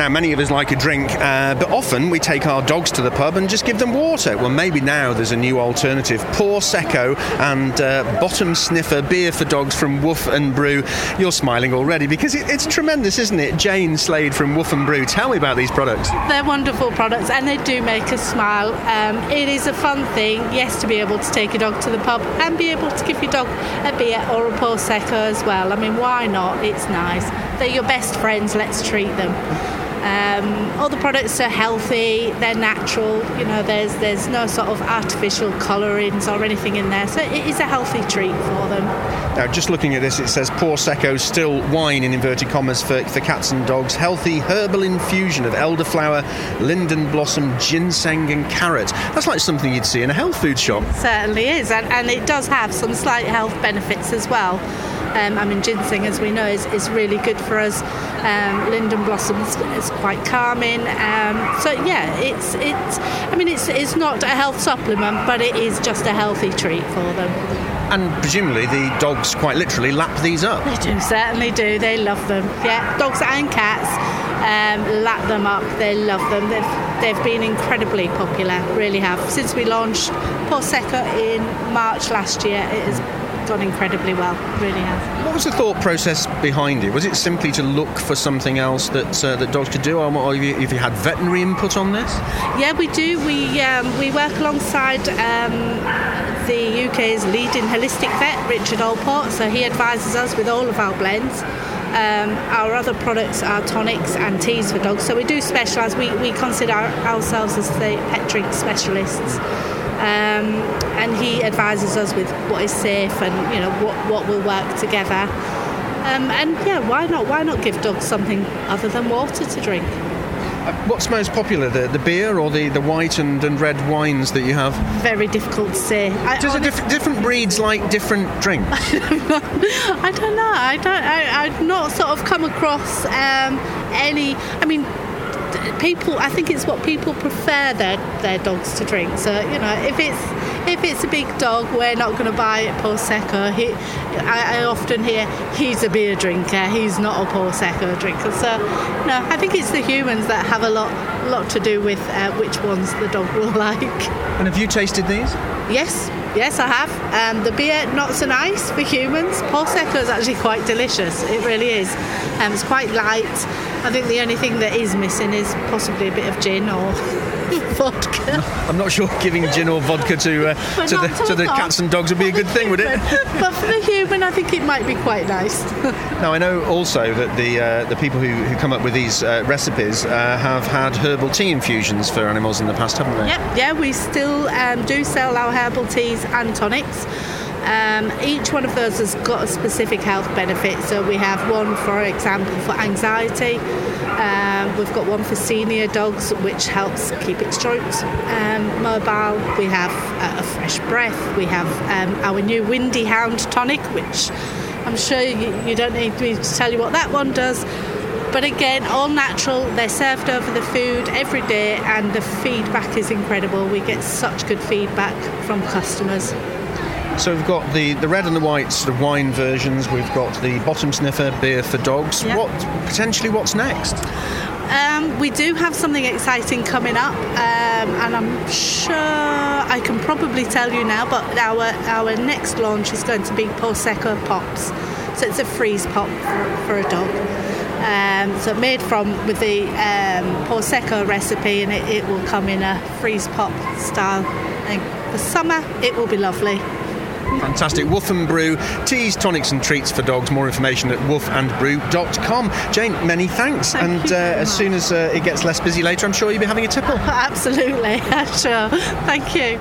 Now, many of us like a drink, but often we take our dogs to the pub and just give them water. Well, maybe now there's a new alternative. Pawsecco and Bottom Sniffer Beer for dogs from Woof & Brew. You're smiling already because it's tremendous, isn't it? Jane Slade from Woof & Brew, tell me about these products. They're wonderful products and they do make us smile. It is a fun thing, yes, to be able to take a dog to the pub and be able to give your dog a beer or a Pawsecco as well. I mean, why not? It's nice. They're your best friends, let's treat them. All the products are healthy, they're natural, you know, there's no sort of artificial colourings or anything in there, so it is a healthy treat for them. Now, just looking at this, it says Pawsecco, still wine in inverted commas for cats and dogs, healthy herbal infusion of elderflower, linden blossom, ginseng and carrot. That's like something you'd see in a health food shop. It certainly is, and it does have some slight health benefits as well. I mean, ginseng, as we know, is really good for us. Linden blossoms is quite calming. It's not a health supplement, but it is just a healthy treat for them. And presumably the dogs quite literally lap these up. They do, certainly do. They love them. Yeah, dogs and cats lap them up. They love them. They've been incredibly popular, really have. Since we launched Pawsecco in March last year, it has gone incredibly well, really has. What was the thought process behind it? Was it simply to look for something else that dogs could do, or have you had veterinary input on this? Yeah, we do. We work alongside the UK's leading holistic vet, Richard Olport, so he advises us with all of our blends. Our other products are tonics and teas for dogs, so we do specialise. We consider ourselves as the pet drink specialists. And he advises us with what is safe and, you know, what will work together. Why not give dogs something other than water to drink? What's most popular, the beer or the white and red wines that you have? Very difficult to say. Different breeds like different drinks? I don't know. I've not sort of come across any... I mean... People, I think it's what people prefer their dogs to drink. So, you know, if it's a big dog, we're not going to buy it Pawsecco. I often hear he's a beer drinker, he's not a Pawsecco drinker. So, no, I think it's the humans that have a lot to do with which ones the dog will like. And have you tasted these? Yes, I have. The beer, not so nice for humans. Pawsecco is actually quite delicious. It really is. It's quite light. I think the only thing that is missing is possibly a bit of gin or vodka. I'm not sure giving gin or vodka to the cats and dogs would be a good thing, would it? But for the human, I think it might be quite nice. Now, I know also that the people who come up with these recipes have had herbal tea infusions for animals in the past, haven't they? Yep. Yeah, we still do sell our herbal teas and tonics. Each one of those has got a specific health benefit. So we have one, for example, for anxiety. We've got one for senior dogs, which helps keep its joints mobile. We have a fresh breath. We have our new Windy Hound tonic, which I'm sure you don't need me to tell you what that one does. But again, all natural, they're served over the food every day, and the feedback is incredible. We get such good feedback from customers. So we've got the red and the white sort of wine versions. We've got the Bottom Sniffer beer for dogs. Yep. What's next? We do have something exciting coming up, and I'm sure I can probably tell you now. But our next launch is going to be Pawsecco Pops. So it's a freeze pop for a dog. So made with the Pawsecco recipe, and it will come in a freeze pop style. And for summer, it will be lovely. Fantastic. Woof & Brew, teas, tonics and treats for dogs. More information at woofandbrew.com. Jane, many thanks. Thank you as soon as it gets less busy later, I'm sure you'll be having a tipple. Absolutely, sure. Thank you.